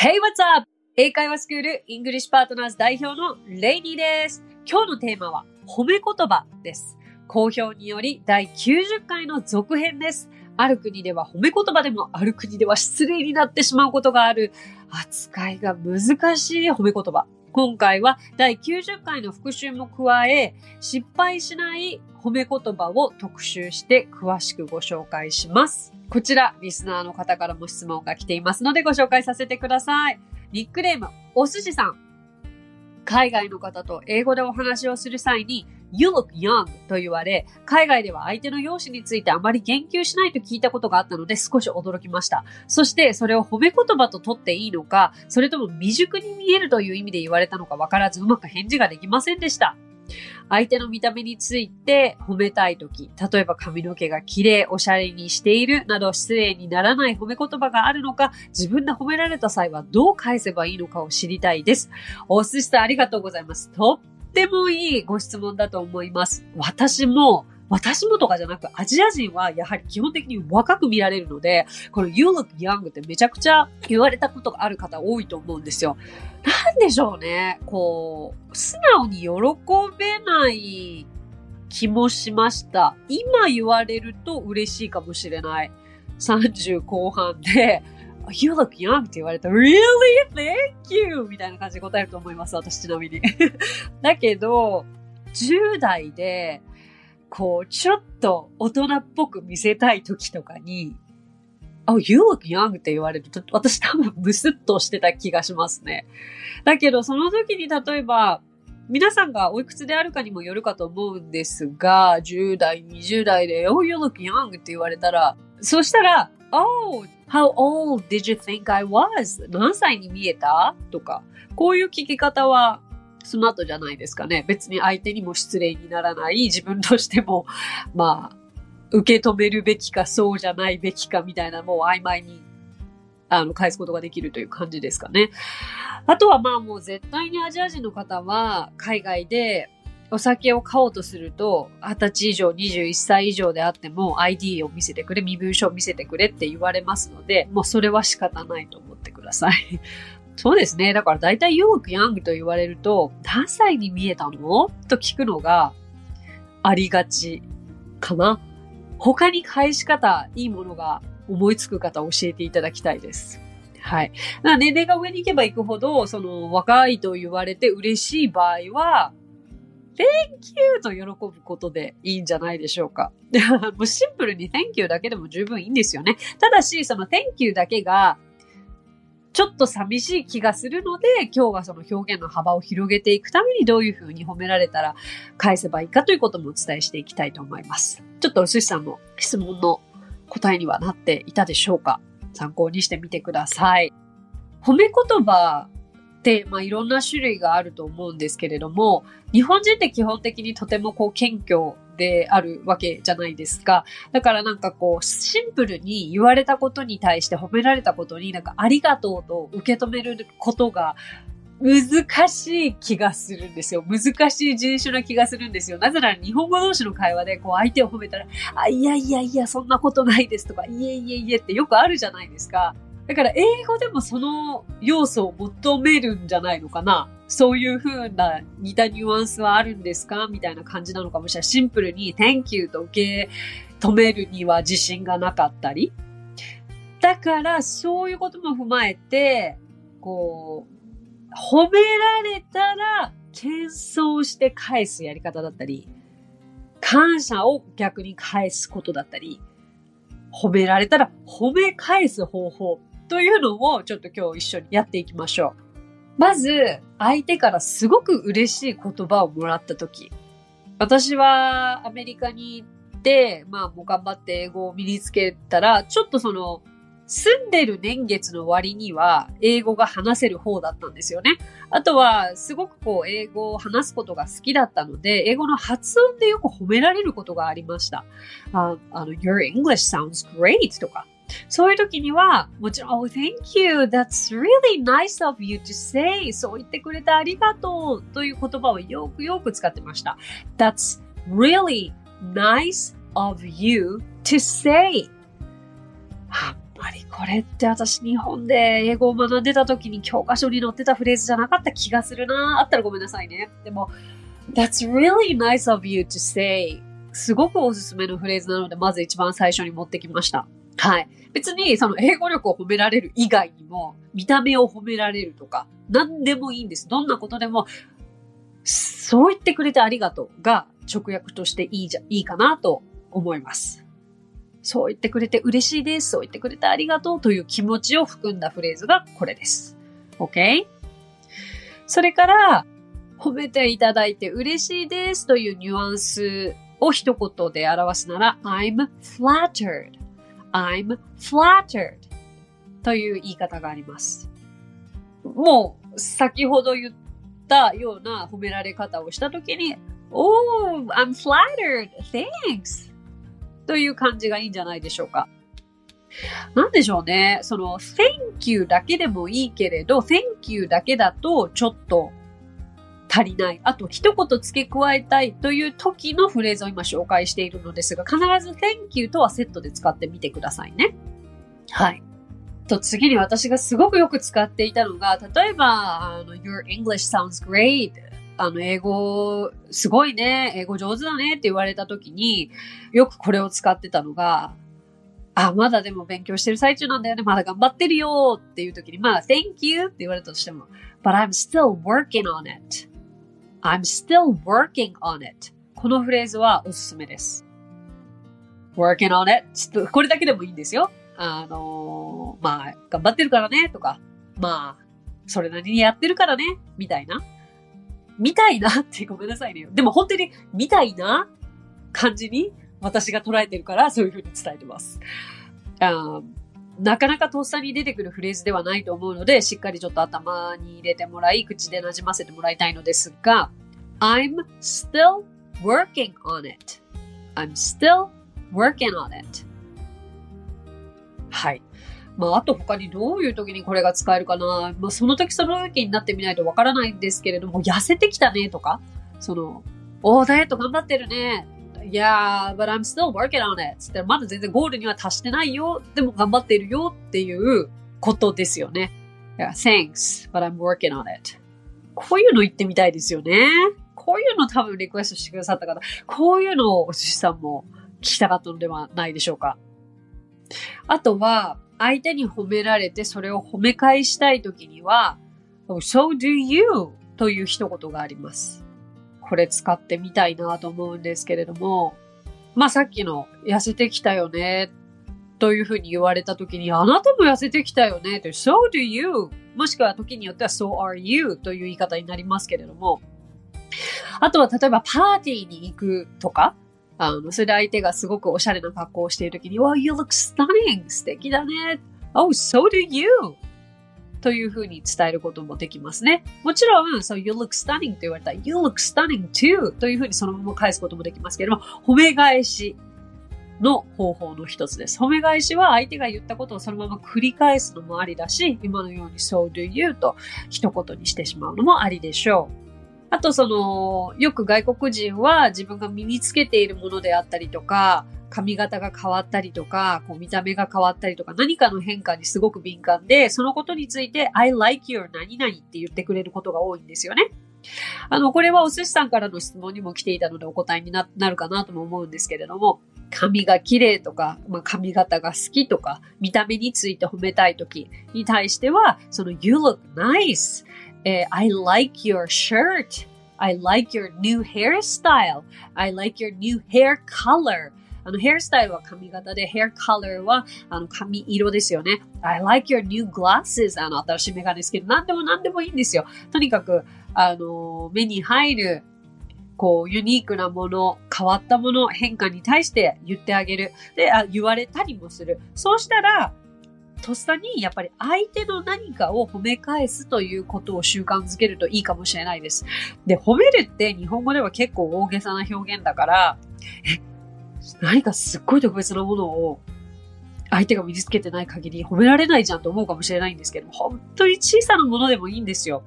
Hey, what's up? 英会話スクールイングリッシュパートナーズ代表のレイニーです。今日のテーマは褒め言葉です。好評により第90回の続編です。ある国では褒め言葉でもある国では失礼になってしまうことがある扱いが難しい褒め言葉。今回は第90回の復習も加え、失敗しない褒め言葉を特集して詳しくご紹介します。こちら、リスナーの方からも質問が来ていますのでご紹介させてください。ニックネーム、お寿司さん。海外の方と英語でお話をする際に、You look young と言われ、海外では相手の容姿についてあまり言及しないと聞いたことがあったので少し驚きました。そしてそれを褒め言葉と取っていいのか、それとも未熟に見えるという意味で言われたのかわからずうまく返事ができませんでした。相手の見た目について褒めたいとき、例えば髪の毛が綺麗、おしゃれにしているなど失礼にならない褒め言葉があるのか、自分で褒められた際はどう返せばいいのかを知りたいです。お寿司さんありがとうございます。とってもいいご質問だと思います。私もとかじゃなく、アジア人はやはり基本的に若く見られるので、この You look young ってめちゃくちゃ言われたことがある方多いと思うんですよ。なんでしょうね。こう、素直に喜べない気もしました。今言われると嬉しいかもしれない。30後半で、You look young って言われたら Really? Thank you! みたいな感じで答えると思います。私ちなみに。だけど、10代で、こう、ちょっと大人っぽく見せたい時とかに、You look young って言われると、私多分ムスッとしてた気がしますね。だけど、その時に例えば、皆さんがおいくつであるかにもよるかと思うんですが、10代、20代で、You look young って言われたら、そしたら、How old did you think I was? 何歳に見えた？とか、こういう聞き方は、その後じゃないですかね。別に相手にも失礼にならない、自分としても、受け止めるべきか、そうじゃないべきかみたいな、もう曖昧に、返すことができるという感じですかね。あとはもう絶対にアジア人の方は、海外でお酒を買おうとすると、20歳以上、21歳以上であっても、ID を見せてくれ、身分証を見せてくれって言われますので、もうそれは仕方ないと思ってください。そうですね。だから大体 You look young と言われると、何歳に見えたの？と聞くのがありがちかな。他に返し方、いいものが思いつく方を教えていただきたいです。はい。年齢が上に行けば行くほど、その若いと言われて嬉しい場合は、Thank you と喜ぶことでいいんじゃないでしょうか。もうシンプルに Thank you だけでも十分いいんですよね。ただし、その Thank you だけが、ちょっと寂しい気がするので、今日はその表現の幅を広げていくためにどういうふうに褒められたら返せばいいかということもお伝えしていきたいと思います。ちょっとお寿司さんの質問の答えにはなっていたでしょうか？参考にしてみてください。褒め言葉って、いろんな種類があると思うんですけれども、日本人って基本的にとてもこう謙虚であるわけじゃないですか。だからシンプルに言われたことに対して褒められたことにありがとうと受け止めることが難しい気がするんですよ。難しい人種な気がするんですよ。なぜなら日本語同士の会話でこう相手を褒めたら、いやそんなことないですとか、いえってよくあるじゃないですか。だから英語でもその要素を求めるんじゃないのかな。そういう風な似たニュアンスはあるんですかみたいな感じなのかもしれない。シンプルに Thank you と受け止めるには自信がなかったり。だからそういうことも踏まえて、褒められたら謙遜して返すやり方だったり、感謝を逆に返すことだったり、褒められたら褒め返す方法というのをちょっと今日一緒にやっていきましょう。まず、相手からすごく嬉しい言葉をもらったとき。私はアメリカに行って、もう頑張って英語を身につけたら、ちょっとその、住んでる年月の割には英語が話せる方だったんですよね。あとは、すごく英語を話すことが好きだったので、英語の発音でよく褒められることがありました。Your English sounds great とか。そういう時には、もちろん、thank you, that's really nice of you to say. そう言ってくれてありがとうという言葉をよくよく使ってました。That's really nice of you to say. ぱりこれって私日本で英語を学んでた時に教科書に載ってたフレーズじゃなかった気がするな。あったらごめんなさいね。でも That's really nice of you to say すごくおすすめのフレーズなので、まず一番最初に持ってきました。はい。別にその英語力を褒められる以外にも見た目を褒められるとか何でもいいんです。どんなことでもそう言ってくれてありがとうが直訳としていいかなと思います。そう言ってくれて嬉しいです。そう言ってくれてありがとうという気持ちを含んだフレーズがこれです。OK? それから、褒めていただいて嬉しいですというニュアンスを一言で表すなら I'm flattered. I'm flattered という言い方があります。もう先ほど言ったような褒められ方をしたときに Oh, I'm flattered. Thanks.という感じがいいんじゃないでしょうか。なんでしょうね。その Thank you だけでもいいけれど Thank you だけだとちょっと足りない。あと一言付け加えたいという時のフレーズを今紹介しているのですが、必ず Thank you とはセットで使ってみてくださいね。はい。と次に私がすごくよく使っていたのが、例えばYour English sounds great。英語、すごいね。英語上手だねって言われた時に、よくこれを使ってたのが、まだでも勉強してる最中なんだよね。まだ頑張ってるよっていう時に、Thank you って言われたとしても、But I'm still working on it. I'm still working on it. このフレーズはおすすめです。working on it. これだけでもいいんですよ。頑張ってるからねとか、それなりにやってるからね、みたいなってごめんなさいね。でも本当にみたいな感じに私が捉えてるからそういうふうに伝えてます。なかなかとっさに出てくるフレーズではないと思うので、しっかりちょっと頭に入れてもらい、口で馴染ませてもらいたいのですが、I'm still working on it. I'm still working on it. はい。あと他にどういう時にこれが使えるかな。その時その時になってみないとわからないんですけれども、痩せてきたねとか、ダイエット頑張ってるね。Yeah, but I'm still working on it. つってまだ全然ゴールには達してないよ。でも頑張っているよっていうことですよね。Yeah, thanks, but I'm working on it. こういうの言ってみたいですよね。こういうの多分リクエストしてくださった方、こういうのをお寿司さんも聞きたかったのではないでしょうか。あとは、相手に褒められてそれを褒め返したいときには So do you という一言があります。これ使ってみたいなと思うんですけれども、さっきの痩せてきたよねというふうに言われたときに、あなたも痩せてきたよねという So do you もしくは時によっては So are you という言い方になりますけれども、あとは例えばパーティーに行くとか、それで相手がすごくおしゃれな格好をしているときに、Wow, you look stunning! 素敵だね！ Oh, so do you! というふうに伝えることもできますね。もちろん、You look stunning! と言われたら、You look stunning too! というふうにそのまま返すこともできますけれども、褒め返しの方法の一つです。褒め返しは相手が言ったことをそのまま繰り返すのもありだし、今のように So do you! と一言にしてしまうのもありでしょう。あとよく外国人は自分が身につけているものであったりとか、髪型が変わったりとか、見た目が変わったりとか、何かの変化にすごく敏感で、そのことについて I like your 何々って言ってくれることが多いんですよね。これはお寿司さんからの質問にも来ていたのでお答えになるかなとも思うんですけれども、髪が綺麗とか、髪型が好きとか、見た目について褒めたいときに対しては、You look nice!I like your shirt. I like your new hairstyle. I like your new hair color. ヘアスタイルは髪型で、hair color は髪色ですよね。I like your new glasses. 新しいメガネですけど、何でもいいんですよ。とにかく、目に入る、ユニークなもの、変わったもの、変化に対して言ってあげる。で、言われたりもする。そうしたら、とっさにやっぱり相手の何かを褒め返すということを習慣づけるといいかもしれないです。で、褒めるって日本語では結構大げさな表現だから、何かすっごい特別なものを相手が身につけてない限り褒められないじゃんと思うかもしれないんですけど、本当に小さなものでもいいんですよ。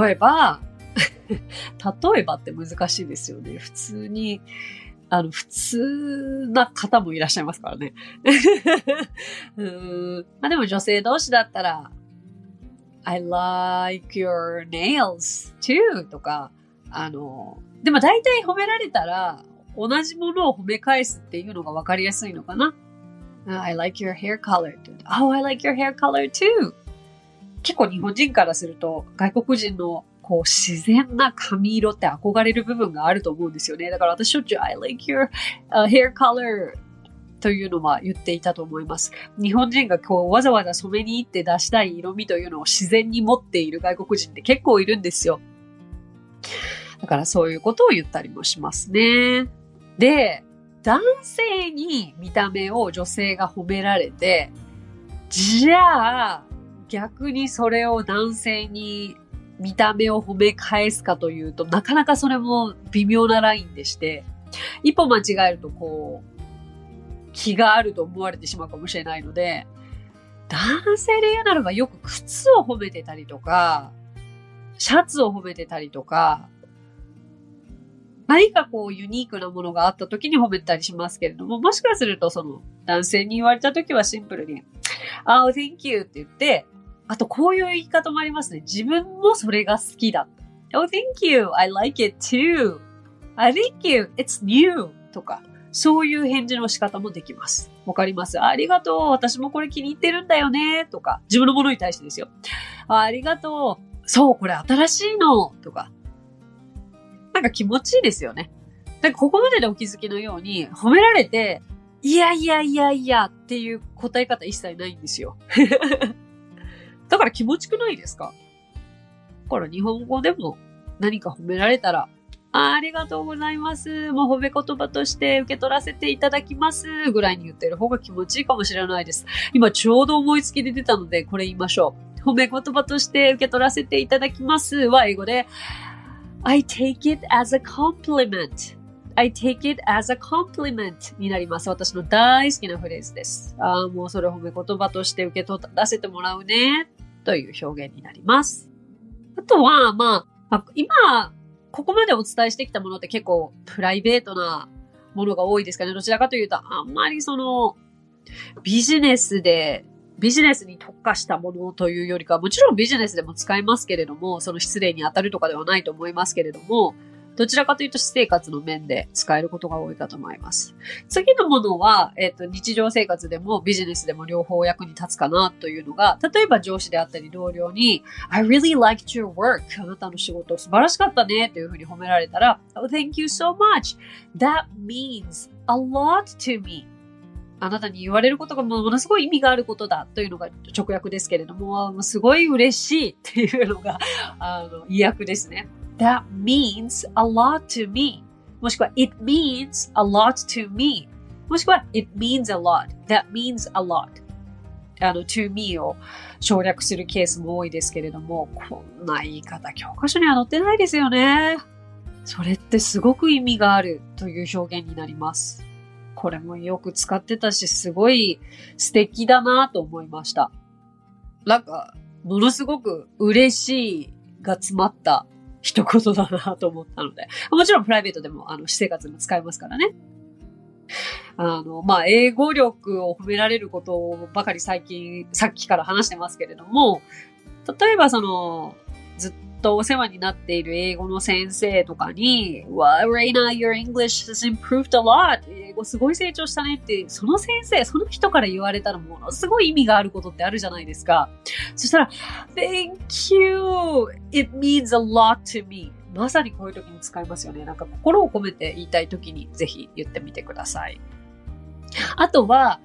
例えばって難しいですよね。普通に、普通な方もいらっしゃいますからね。まあでも女性同士だったら I like your nails too とか、でも大体褒められたら同じものを褒め返すっていうのが分かりやすいのかな。I like your hair color. Oh, I like your hair color too. 結構日本人からすると外国人のこう自然な髪色って憧れる部分があると思うんですよね。だから私しょっちゅう I like your hair color というのは言っていたと思います。日本人がこうわざわざ染めに行って出したい色味というのを自然に持っている外国人って結構いるんですよ。だからそういうことを言ったりもしますね。で、男性に見た目を女性が褒められて、じゃあ逆にそれを男性に見た目を褒め返すかというと、なかなかそれも微妙なラインでして、一歩間違えるとこう、気があると思われてしまうかもしれないので、男性で言うならばよく靴を褒めてたりとか、シャツを褒めてたりとか、何かこうユニークなものがあった時に褒めたりしますけれども、もしかするとその男性に言われた時はシンプルに、Oh, thank you って言って、あとこういう言い方もありますね。自分もそれが好きだ。Oh, thank you. I like it too. I thank you. It's new. とか、そういう返事の仕方もできます。わかります。ありがとう。私もこれ気に入ってるんだよね。とか、自分のものに対してですよ。ありがとう。そう、これ新しいの。とか。なんか気持ちいいですよね。なんかここまででお気づきのように、褒められて、いやいやいやいやっていう答え方一切ないんですよ。だから気持ちくないですか？だから日本語でも何か褒められたら、ありがとうございます。もう褒め言葉として受け取らせていただきます。ぐらいに言ってる方が気持ちいいかもしれないです。今ちょうど思いつきで出たので、これ言いましょう。褒め言葉として受け取らせていただきますは英語で、I take it as a compliment. I take it as a compliment になります。私の大好きなフレーズです。あ、もうそれ褒め言葉として受け取らせてもらうね。という表現になります。あとは、まあ、今、ここまでお伝えしてきたものって結構プライベートなものが多いですかね。どちらかというと、あんまりその、ビジネスに特化したものというよりかは、もちろんビジネスでも使えますけれども、その失礼に当たるとかではないと思いますけれども、どちらかというと私生活の面で使えることが多いかと思います。次のものは、日常生活でもビジネスでも両方役に立つかなというのが、例えば上司であったり同僚に、I really liked your work. あなたの仕事素晴らしかったねというふうに褒められたら、Oh, thank you so much. That means a lot to me.あなたに言われることがものすごい意味があることだというのが直訳ですけれども、すごい嬉しいっていうのが、意訳ですね。That means a lot to me. もしくは It means a lot to me. もしくは It means a lot. That means a lot. to me を省略するケースも多いですけれども、こんな言い方、教科書には載ってないですよね。それってすごく意味があるという表現になります。これもよく使ってたし、すごい素敵だなと思いました。なんか、ものすごく嬉しいが詰まった一言だなと思ったので。もちろんプライベートでも、私生活でも使えますからね。まあ、英語力を褒められることばかり最近、さっきから話してますけれども、例えばずっとお世話になっている英語の先生とかに、Well, Reina, your English has improved a lot. 英語すごい成長したねって、その先生、その人から言われたらものすごい意味があることってあるじゃないですか。そしたら、Thank you. It means a lot to me. まさにこういう時に使いますよね。なんか心を込めて言いたい時にぜひ言ってみてください。あとは、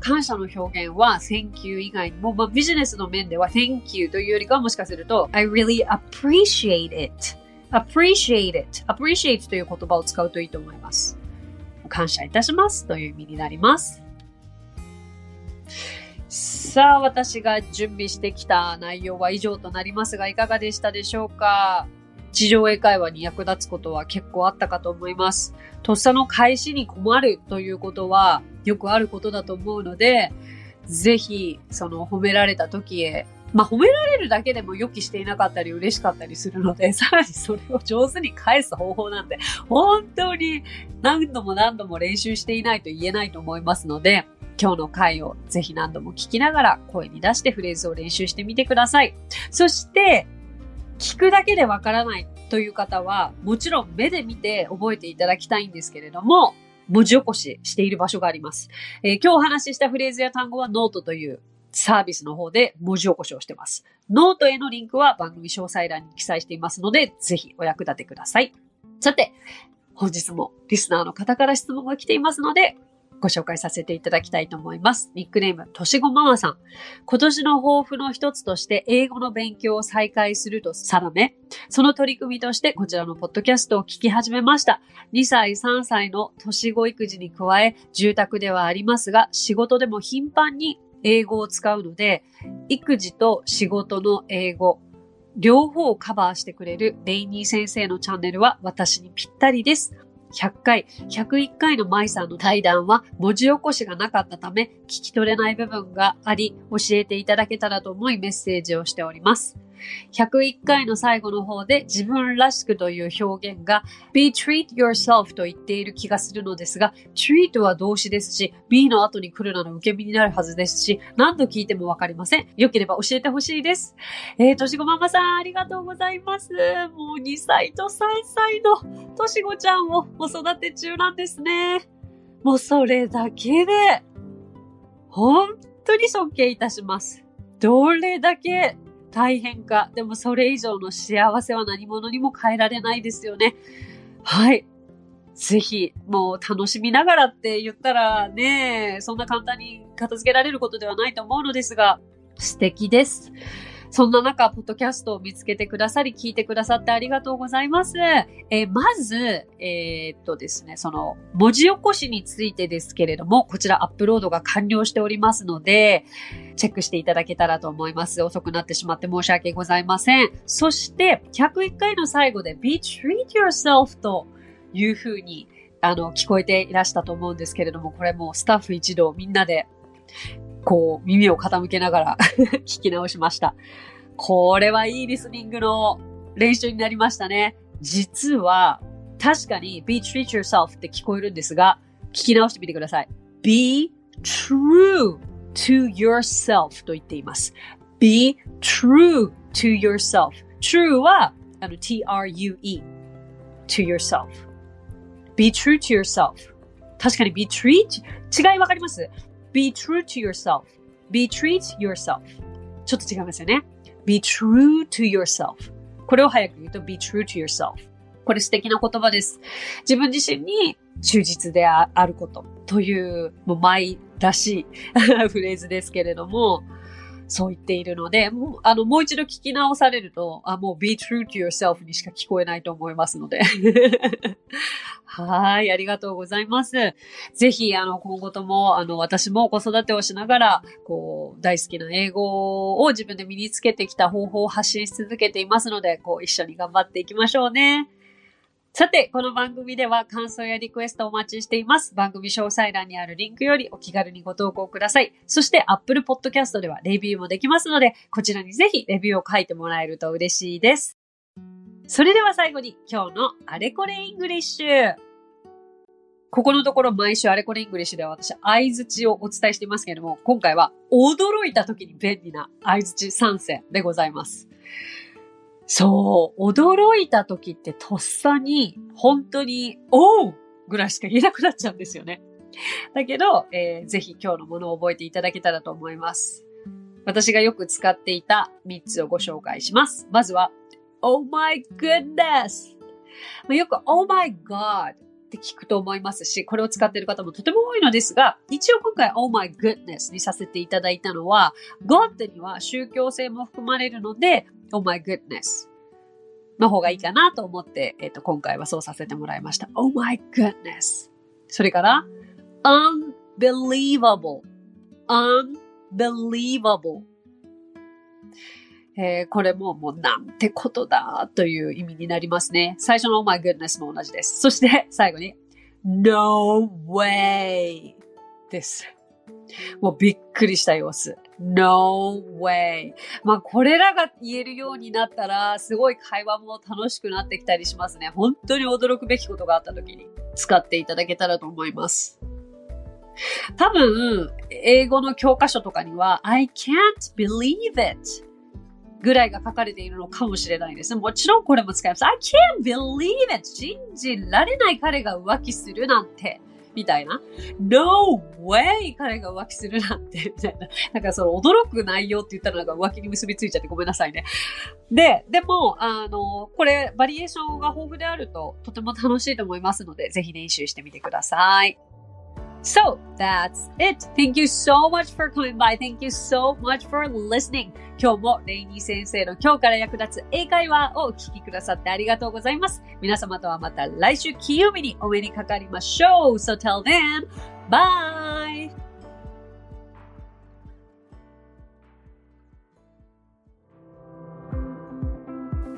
感謝の表現は Thank you 以外にも、まあ、ビジネスの面では Thank you というよりかはもしかすると I really appreciate it. Appreciate it. Appreciate という言葉を使うといいと思います。感謝いたしますという意味になります。さあ、私が準備してきた内容は以上となりますが、いかがでしたでしょうか？日常英会話に役立つことは結構あったかと思います。とっさの返しに困るということはよくあることだと思うので、ぜひその褒められた時へまあ、褒められるだけでも予期していなかったり嬉しかったりするので、さらにそれを上手に返す方法なんで、本当に何度も練習していないと言えないと思いますので、今日の回をぜひ何度も聞きながら声に出してフレーズを練習してみてください。そして、聞くだけでわからないという方は、もちろん目で見て覚えていただきたいんですけれども、文字起こししている場所があります。今日お話ししたフレーズや単語はノートというサービスの方で文字起こしをしています。ノートへのリンクは番組詳細欄に記載していますので、ぜひお役立てください。さて、本日もリスナーの方から質問が来ていますので、ご紹介させていただきたいと思います。ニックネーム、としごママさん。今年の抱負の一つとして英語の勉強を再開すると定め、その取り組みとしてこちらのポッドキャストを聞き始めました。2歳、3歳のとしご育児に加え、住宅ではありますが、仕事でも頻繁に英語を使うので、育児と仕事の英語、両方をカバーしてくれるレイニー先生のチャンネルは私にぴったりです。100回、101回の舞さんの対談は文字起こしがなかったため聞き取れない部分があり、教えていただけたらと思いメッセージをしております。101回の最後の方で自分らしくという表現が be treat yourself と言っている気がするのですが、treat は動詞ですし、be の後に来るなら受け身になるはずですし、何度聞いてもわかりません。良ければ教えてほしいです。としごママさんありがとうございます。もう2歳と3歳のとしごちゃんをお育て中なんですね。もうそれだけで本当に尊敬いたします。どれだけ大変か。でもそれ以上の幸せは何物にも変えられないですよね。はい。ぜひ、もう楽しみながらって言ったらね、そんな簡単に片付けられることではないと思うのですが、素敵です。そんな中、ポッドキャストを見つけてくださり、聞いてくださってありがとうございます。まず、ですね、その文字起こしについてですけれども、こちらアップロードが完了しておりますので、チェックしていただけたらと思います。遅くなってしまって申し訳ございません。そして、101回の最後で be treat yourself というふうに聞こえていらしたと思うんですけれども、これもうスタッフ一同みんなで、こう耳を傾けながら聞き直しました。これはいいリスニングの練習になりましたね。実は確かに be treat yourself って聞こえるんですが、聞き直してみてください。be true to yourself と言っています。be true to yourself。true はtrue to yourself。be true to yourself。確かに be treat 違いわかります？be true to yourself, be treat yourself ちょっと違いますよね。 be true to yourself これを早く言うと be true to yourself これ素敵な言葉です。自分自身に忠実であることというもう舞らしいフレーズですけれども、そう言っているので、もう一度聞き直されると、もう be true to yourself にしか聞こえないと思いますので。はい、ありがとうございます。ぜひ、今後とも、私も子育てをしながら、こう、大好きな英語を自分で身につけてきた方法を発信し続けていますので、こう、一緒に頑張っていきましょうね。さて、この番組では感想やリクエストをお待ちしています。番組詳細欄にあるリンクよりお気軽にご投稿ください。そして Apple Podcast ではレビューもできますので、こちらにぜひレビューを書いてもらえると嬉しいです。それでは最後に今日のあれこれイングリッシュ。ここのところ毎週あれこれイングリッシュでは私相槌をお伝えしていますけれども、今回は驚いた時に便利な相槌3選でございます。そう、驚いた時ってとっさに本当におうぐらいしか言えなくなっちゃうんですよね。だけど、ぜひ今日のものを覚えていただけたらと思います。私がよく使っていた3つをご紹介します。まずは Oh my goodness、 よく Oh my god って聞くと思いますし、これを使っている方もとても多いのですが、一応今回 Oh my goodness にさせていただいたのは God には宗教性も含まれるのでOh my goodness の方がいいかなと思って、今回はそうさせてもらいました。Oh my goodness。それから、unbelievable。unbelievable。これもなんてことだという意味になりますね。最初の Oh my goodness も同じです。そして最後に、No way です。もうびっくりした様子。No way. まあこれらが言えるようになったらすごい会話も楽しくなってきたりしますね。本当に驚くべきことがあった時に使っていただけたらと思います。多分英語の教科書とかには I can't believe it ぐらいが書かれているのかもしれないです。もちろんこれも使います。 I can't believe it 信じられない、彼が浮気するなんてみたいな。No way! 彼が浮気するなんて、みたいな。なんかその驚く内容って言ったらなんか浮気に結びついちゃってごめんなさいね。でも、これバリエーションが豊富であるととても楽しいと思いますので、ぜひ練習してみてください。So, that's it. Thank you so much for coming by. Thank you so much for listening. 今日もレイニー先生の今日から役立つ英会話をお聞きくださってありがとうございます。皆様とはまた来週金曜日にお目にかかりましょう。So, till then, bye!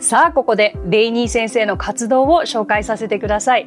さあ、ここでレイニー先生の活動を紹介させてください。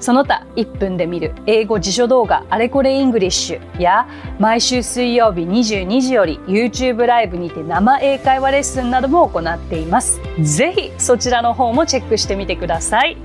その他、1分で見る英語辞書動画あれこれイングリッシュや、毎週水曜日22時より YouTube ライブにて生英会話レッスンなども行っています。ぜひそちらの方もチェックしてみてください。